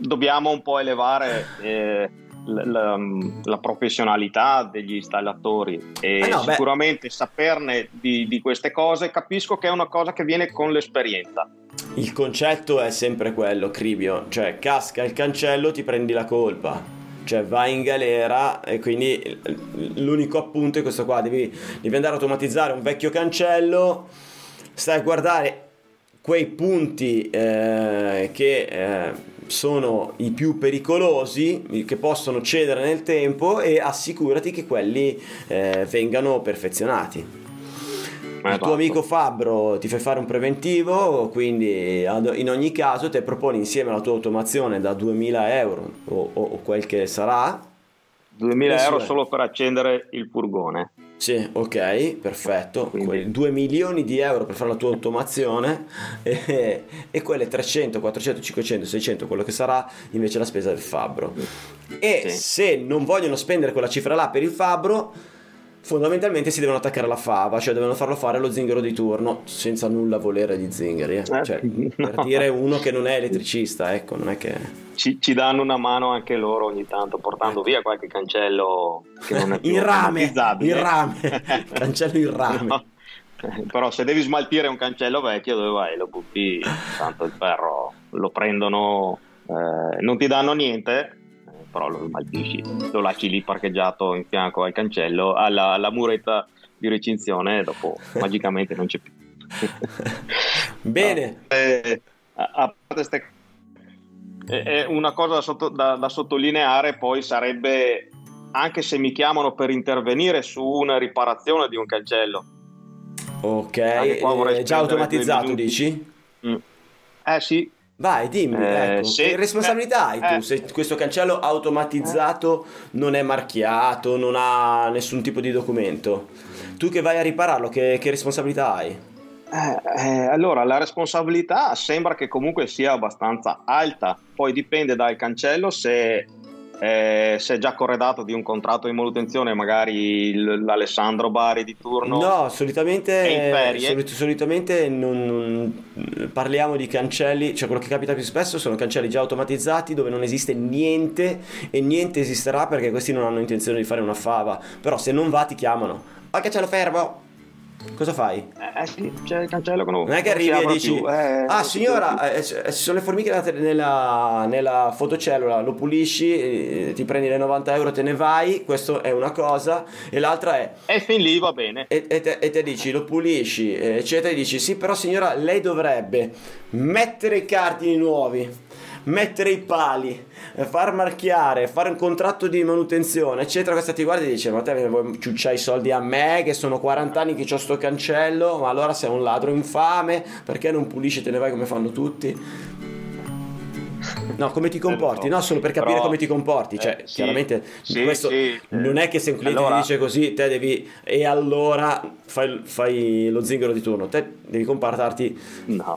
Dobbiamo un po' elevare la professionalità degli installatori e sicuramente saperne di queste cose. Capisco che è una cosa che viene con l'esperienza. Il concetto è sempre quello, Cribio, cioè casca il cancello, ti prendi la colpa, cioè vai in galera. E quindi l'unico appunto è questo qua: devi andare a automatizzare un vecchio cancello, stai a guardare quei punti che sono i più pericolosi, che possono cedere nel tempo, e assicurati che quelli vengano perfezionati. Il tuo amico Fabbro ti fa fare un preventivo, quindi in ogni caso te proponi insieme alla tua automazione da 2.000 euro o quel che sarà, 2.000 euro solo per accendere il furgone. Sì, ok, perfetto. Quindi 2 milioni di euro per fare la tua automazione e quelle 300, 400, 500, 600, quello che sarà invece la spesa del fabbro. E se non vogliono spendere quella cifra là per il fabbro, fondamentalmente si devono attaccare alla fava, cioè devono farlo fare lo zingaro di turno, senza nulla volere di zingari, cioè, no. Per dire uno che non è elettricista, ecco, non è che... Ci danno una mano anche loro ogni tanto, portando via qualche cancello che non è più in rame cancello in rame, no. Però se devi smaltire un cancello vecchio, dove vai? Lo butti, tanto il ferro lo prendono, non ti danno niente, però lo smaltisci, lo lasci lì parcheggiato in fianco al cancello, alla muretta di recinzione, e dopo magicamente non c'è più. Bene, a parte una cosa da sottolineare poi sarebbe, anche se mi chiamano per intervenire su una riparazione di un cancello, ok, già automatizzato dici? Sì, vai, dimmi, ecco, che responsabilità hai tu se questo cancello automatizzato non è marchiato, non ha nessun tipo di documento? Tu che vai a ripararlo, che responsabilità hai? Allora, la responsabilità sembra che comunque sia abbastanza alta, poi dipende dal cancello, se è già corredato di un contratto di manutenzione, magari l'Alessandro Bari di turno. No, solitamente non parliamo di cancelli, cioè quello che capita più spesso sono cancelli già automatizzati dove non esiste niente e niente esisterà, perché questi non hanno intenzione di fare una fava. Però se non va ti chiamano: oh, cancello fermo! Cosa fai? Sì, c'è il cancello con non è che arrivi e dici più, signora, ci sono le formiche nella fotocellula, lo pulisci, ti prendi le 90 euro, te ne vai. Questo è una cosa, e l'altra è fin lì va bene, e te dici lo pulisci eccetera, e dici sì, però signora lei dovrebbe mettere i cardini nuovi, mettere i pali, far marchiare, fare un contratto di manutenzione eccetera. Questa ti guarda e dice: ma te vuoi ciucciare i soldi a me che sono 40 anni che c'ho sto cancello? Ma allora sei un ladro infame, perché non pulisci, te ne vai come fanno tutti? No, come ti comporti? No, solo per capire. Però, come ti comporti, cioè chiaramente questo non è che se un cliente ti dice così te devi, e allora fai lo zingaro di turno. Te devi comportarti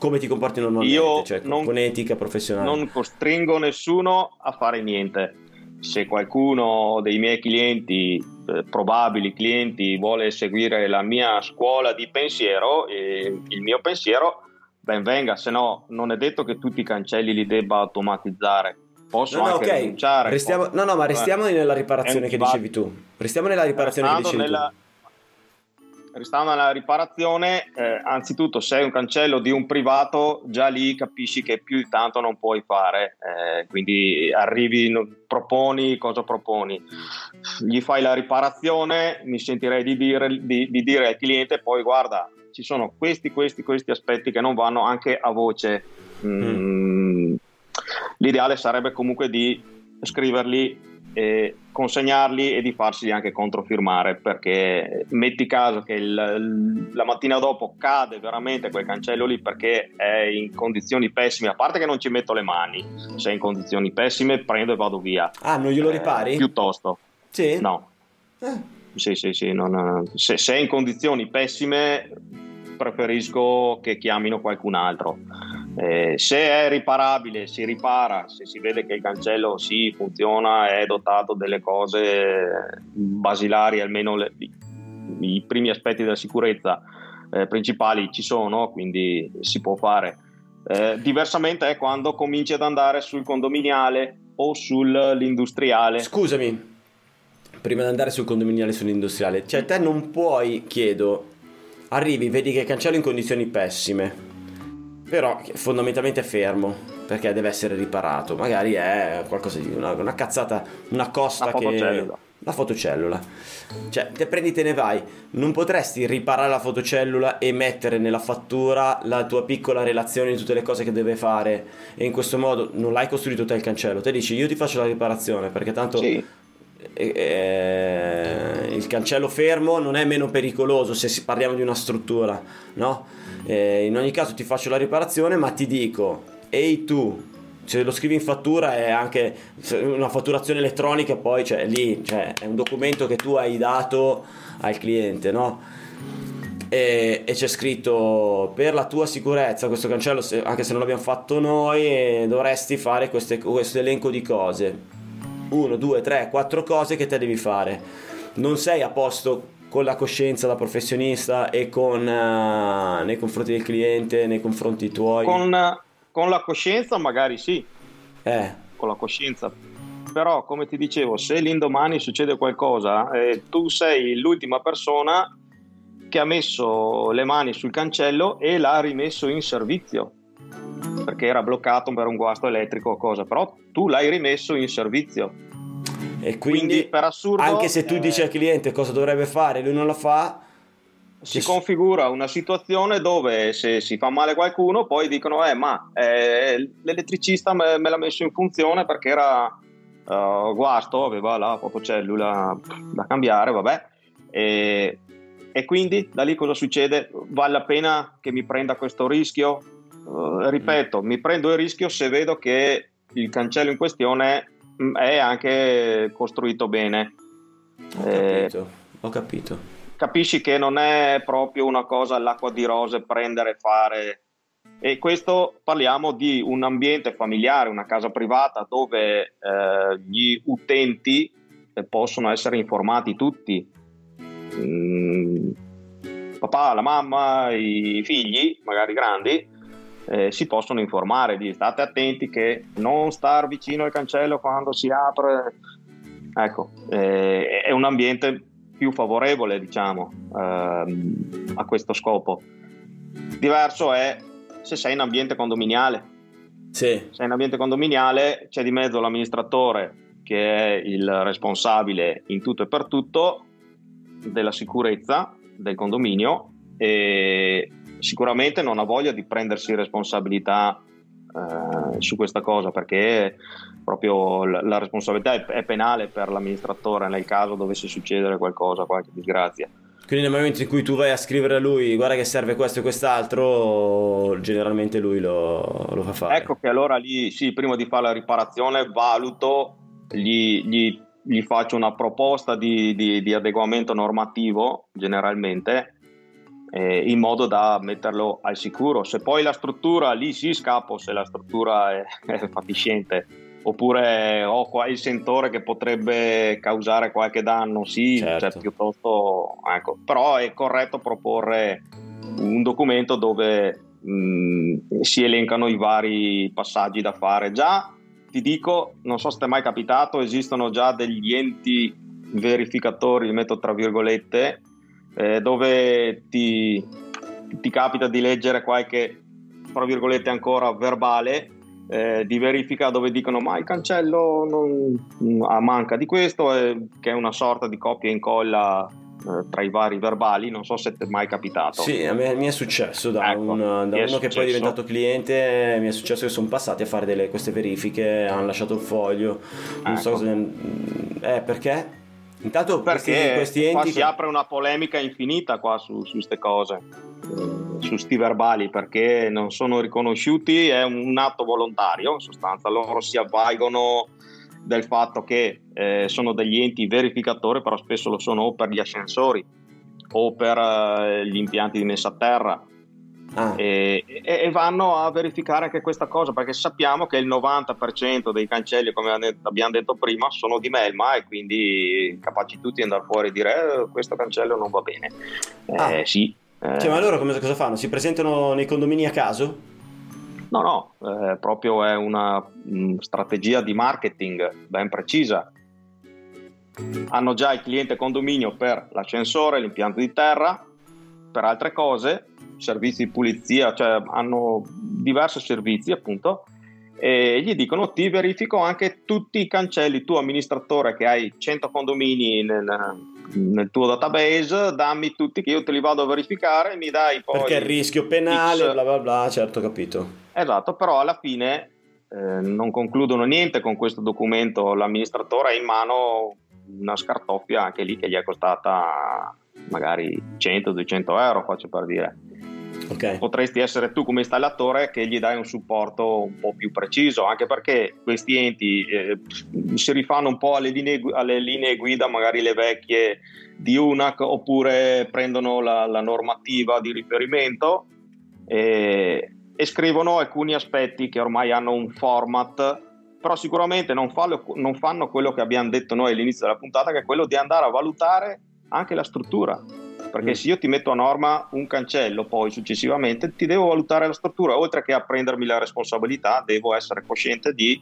come ti comporti normalmente, io cioè con etica professionale. Non costringo nessuno a fare niente. Se qualcuno dei miei clienti, probabili clienti, vuole seguire la mia scuola di pensiero, il mio pensiero, ben venga, se no non è detto che tutti i cancelli li debba automatizzare. Posso anche rinunciare. Ma restiamo nella riparazione che dicevi tu. Restando nella riparazione, anzitutto se è un cancello di un privato, già lì capisci che più di tanto non puoi fare, quindi arrivi, proponi, gli fai la riparazione, mi sentirei di dire al cliente poi: guarda, ci sono questi aspetti che non vanno, anche a voce. L'ideale sarebbe comunque di scriverli, consegnarli e di farsi anche controfirmare, perché metti caso che la mattina dopo cade veramente quel cancello lì perché è in condizioni pessime, a parte che non ci metto le mani, se è in condizioni pessime prendo e vado via. Non glielo ripari? Piuttosto sì? No. Sì, non, se è in condizioni pessime preferisco che chiamino qualcun altro. Se è riparabile si ripara, se si vede che il cancello funziona, è dotato delle cose basilari, almeno i primi aspetti della sicurezza, principali ci sono, quindi si può fare. Diversamente è quando cominci ad andare sul condominiale o sull'industriale. Scusami, prima di andare sul condominiale e sull'industriale, cioè te non puoi, chiedo, arrivi, vedi che il cancello è in condizioni pessime, però fondamentalmente è fermo perché deve essere riparato, magari è qualcosa di una cazzata, una costa, la fotocellula. La fotocellula, cioè te prendi, te ne vai, non potresti riparare la fotocellula e mettere nella fattura la tua piccola relazione di tutte le cose che deve fare, e in questo modo non l'hai costruito te il cancello, te dici io ti faccio la riparazione perché tanto sì. Il cancello fermo non è meno pericoloso se parliamo di una struttura, no? In ogni caso ti faccio la riparazione, ma ti dico, ehi tu, se lo scrivi in fattura è anche una fatturazione elettronica, poi cioè, lì cioè, è un documento che tu hai dato al cliente, no? E c'è scritto, per la tua sicurezza questo cancello, anche se non l'abbiamo fatto noi, dovresti fare questo elenco di cose, 1, 2, 3, 4 cose che te devi fare. Non sei a posto con la coscienza da professionista e nei confronti del cliente, nei confronti tuoi. Con la coscienza magari sì, con la coscienza, però come ti dicevo, se l'indomani succede qualcosa, tu sei l'ultima persona che ha messo le mani sul cancello e l'ha rimesso in servizio, perché era bloccato per un guasto elettrico o cosa, però tu l'hai rimesso in servizio. E quindi per assurdo, anche se tu dici al cliente cosa dovrebbe fare, lui non lo fa, si configura una situazione dove se si fa male qualcuno poi dicono l'elettricista me l'ha messo in funzione perché era guasto, aveva la fotocellula da cambiare, vabbè, e quindi da lì cosa succede? Vale la pena che mi prenda questo rischio? Ripeto, mi prendo il rischio se vedo che il cancello in questione è anche costruito bene. Ho capito. Capisci che non è proprio una cosa all'acqua di rose prendere e fare, e questo parliamo di un ambiente familiare, una casa privata dove gli utenti possono essere informati tutti, papà, la mamma, i figli magari grandi si possono informare di state attenti che non star vicino al cancello quando si apre, ecco, è un ambiente più favorevole, diciamo, a questo scopo. Diverso è se sei in ambiente condominiale. Sì. Se sei in ambiente condominiale c'è di mezzo l'amministratore che è il responsabile in tutto e per tutto della sicurezza del condominio, e sicuramente non ha voglia di prendersi responsabilità su questa cosa, perché proprio la responsabilità è penale per l'amministratore nel caso dovesse succedere qualcosa, qualche disgrazia. Quindi nel momento in cui tu vai a scrivere a lui guarda che serve questo e quest'altro, generalmente lui lo fa fare. Ecco che allora lì sì, prima di fare la riparazione valuto, gli faccio una proposta di adeguamento normativo generalmente, in modo da metterlo al sicuro. Se poi la struttura, lì si scappo se la struttura è fatiscente, oppure ho qua il sentore che potrebbe causare qualche danno, sì, certo. Cioè, piuttosto, ecco, però è corretto proporre un documento dove si elencano i vari passaggi da fare. Già ti dico, non so se ti è mai capitato, esistono già degli enti verificatori, li metto tra virgolette, dove ti capita di leggere qualche, tra virgolette ancora, verbale di verifica, dove dicono ma il cancello manca di questo, che è una sorta di copia e incolla tra i vari verbali. Non so se ti è mai capitato. Sì, a me mi è successo da uno che poi è diventato cliente, mi è successo che sono passati a fare queste verifiche, hanno lasciato il foglio, non so cosa, perché? Intanto perché questi enti, qua si apre una polemica infinita qua su queste cose, su sti verbali, perché non sono riconosciuti, è un atto volontario in sostanza, loro si avvalgono del fatto che sono degli enti verificatori, però spesso lo sono o per gli ascensori o per gli impianti di messa a terra. E vanno a verificare anche questa cosa, perché sappiamo che il 90% dei cancelli, come abbiamo detto prima, sono di melma, e quindi capaci tutti di andare fuori e dire questo cancello non va bene. Sì, Cioè, ma loro cosa fanno? Si presentano nei condomini a caso? No, proprio è una strategia di marketing ben precisa. Hanno già il cliente condominio per l'ascensore, l'impianto di terra, per altre cose, servizi di pulizia, cioè hanno diversi servizi appunto, e gli dicono: ti verifico anche tutti i cancelli, tu amministratore che hai 100 condomini nel tuo database, dammi tutti che io te li vado a verificare, mi dai poi, perché il rischio penale bla bla bla. Certo, capito, esatto. Però alla fine non concludono niente con questo documento, l'amministratore ha in mano una scartoffia anche lì che gli è costata magari 100-200 euro, faccio per dire. Okay. Potresti essere tu come installatore che gli dai un supporto un po' più preciso, anche perché questi enti si rifanno un po' alle linee guida, magari le vecchie di UNAC, oppure prendono la normativa di riferimento e scrivono alcuni aspetti che ormai hanno un format, però sicuramente non fanno quello che abbiamo detto noi all'inizio della puntata, che è quello di andare a valutare anche la struttura. Perché se io ti metto a norma un cancello, poi successivamente ti devo valutare la struttura, oltre che a prendermi la responsabilità devo essere cosciente di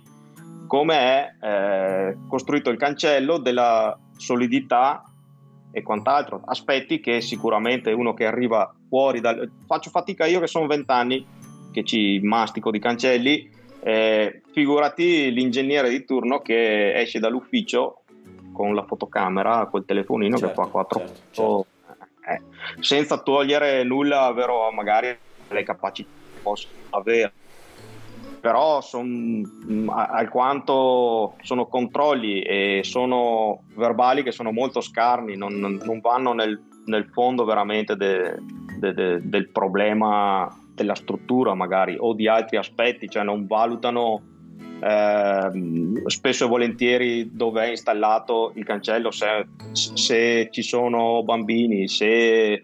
come è costruito il cancello, della solidità e quant'altro, aspetti che sicuramente uno che arriva fuori faccio fatica io che sono 20 anni che ci mastico di cancelli, figurati l'ingegnere di turno che esce dall'ufficio con la fotocamera, col telefonino, certo, che fa 4 foto. Senza togliere nulla, vero, magari le capacità che possono avere, però alquanto sono controlli e sono verbali che sono molto scarni, non vanno nel fondo veramente del problema della struttura magari, o di altri aspetti, cioè non valutano spesso e volentieri dove è installato il cancello, se ci sono bambini, se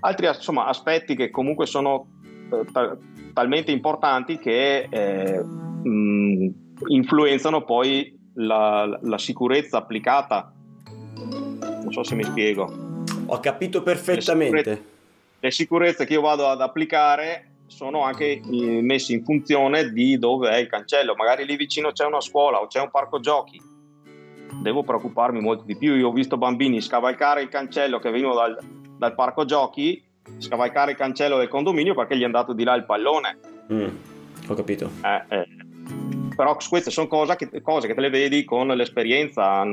altri insomma aspetti che comunque sono talmente importanti che influenzano poi la sicurezza applicata. Non so se mi spiego. Ho capito perfettamente. Le sicurezze che io vado ad applicare sono anche messi in funzione di dove è il cancello, magari lì vicino c'è una scuola o c'è un parco giochi, devo preoccuparmi molto di più. Io ho visto bambini scavalcare il cancello che venivano dal parco giochi, scavalcare il cancello del condominio perché gli è andato di là il pallone. Ho capito. Però queste sono cose che te le vedi con l'esperienza,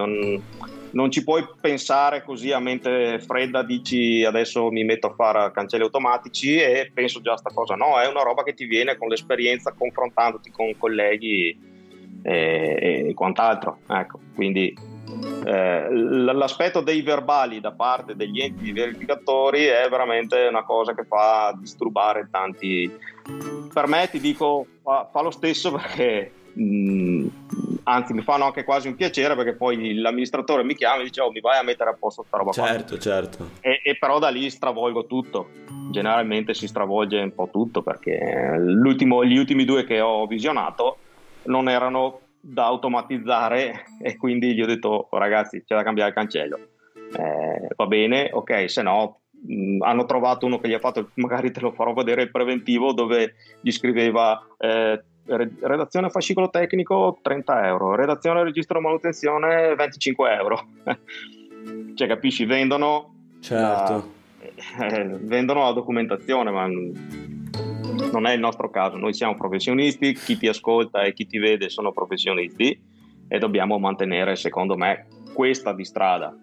non ci puoi pensare così a mente fredda, dici adesso mi metto a fare cancelli automatici e penso già a sta cosa. No, è una roba che ti viene con l'esperienza, confrontandoti con colleghi e quant'altro, ecco. Quindi l'aspetto dei verbali da parte degli enti verificatori è veramente una cosa che fa disturbare tanti. Per me, ti dico, fa lo stesso, perché anzi mi fanno anche quasi un piacere, perché poi l'amministratore mi chiama e dice: oh, mi vai a mettere a posto sta roba, certo, qua. Certo. E però da lì stravolgo tutto, generalmente si stravolge un po' tutto, perché gli ultimi 2 che ho visionato non erano da automatizzare e quindi gli ho detto: oh, ragazzi, c'è da cambiare il cancello, va bene, ok, se no hanno trovato uno che gli ha fatto, magari te lo farò vedere, il preventivo, dove gli scriveva redazione fascicolo tecnico 30 euro, redazione registro manutenzione 25 euro. Cioè, capisci, vendono la documentazione, ma non è il nostro caso. Noi siamo professionisti, chi ti ascolta e chi ti vede sono professionisti e dobbiamo mantenere, secondo me, questa di strada.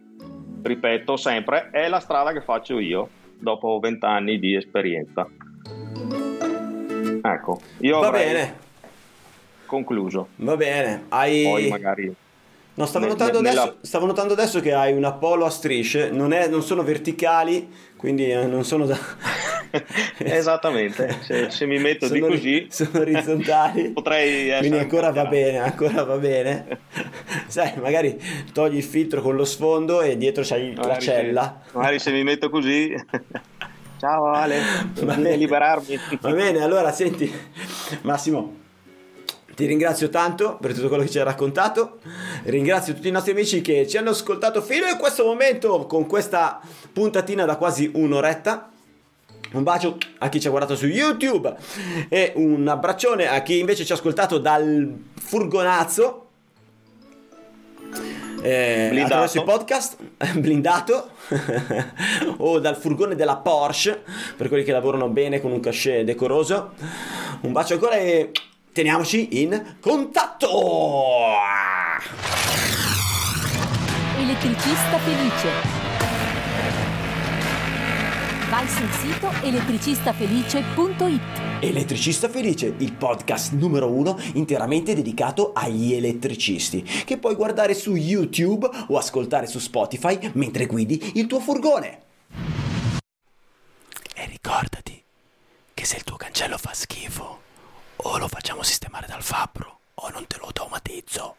Ripeto sempre, è la strada che faccio io dopo 20 anni di esperienza. Ecco, io va bene, concluso. Va bene, hai poi magari. No, stavo notando adesso che hai un polo a strisce, non sono verticali, quindi non sono da esattamente, se mi metto di così sono orizzontali. Potrei essere, quindi ancora va bene. Sai, magari togli il filtro con lo sfondo e dietro c'hai la cella. Magari se mi metto così. Ciao Ale, devi liberarmi. Va bene, allora senti Massimo, ti ringrazio tanto per tutto quello che ci hai raccontato. Ringrazio tutti i nostri amici che ci hanno ascoltato fino a questo momento, con questa puntatina da quasi un'oretta. Un bacio a chi ci ha guardato su YouTube e un abbraccione a chi invece ci ha ascoltato dal furgonazzo attraverso il podcast blindato o dal furgone della Porsche, per quelli che lavorano bene con un cachet decoroso. Un bacio ancora e teniamoci in contatto. Elettricista felice. Vai sul sito elettricistafelice.it. Elettricista Felice, il podcast numero 1 interamente dedicato agli elettricisti, che puoi guardare su YouTube o ascoltare su Spotify mentre guidi il tuo furgone. E ricordati che se il tuo cancello fa schifo, o lo facciamo sistemare dal fabbro o non te lo automatizzo.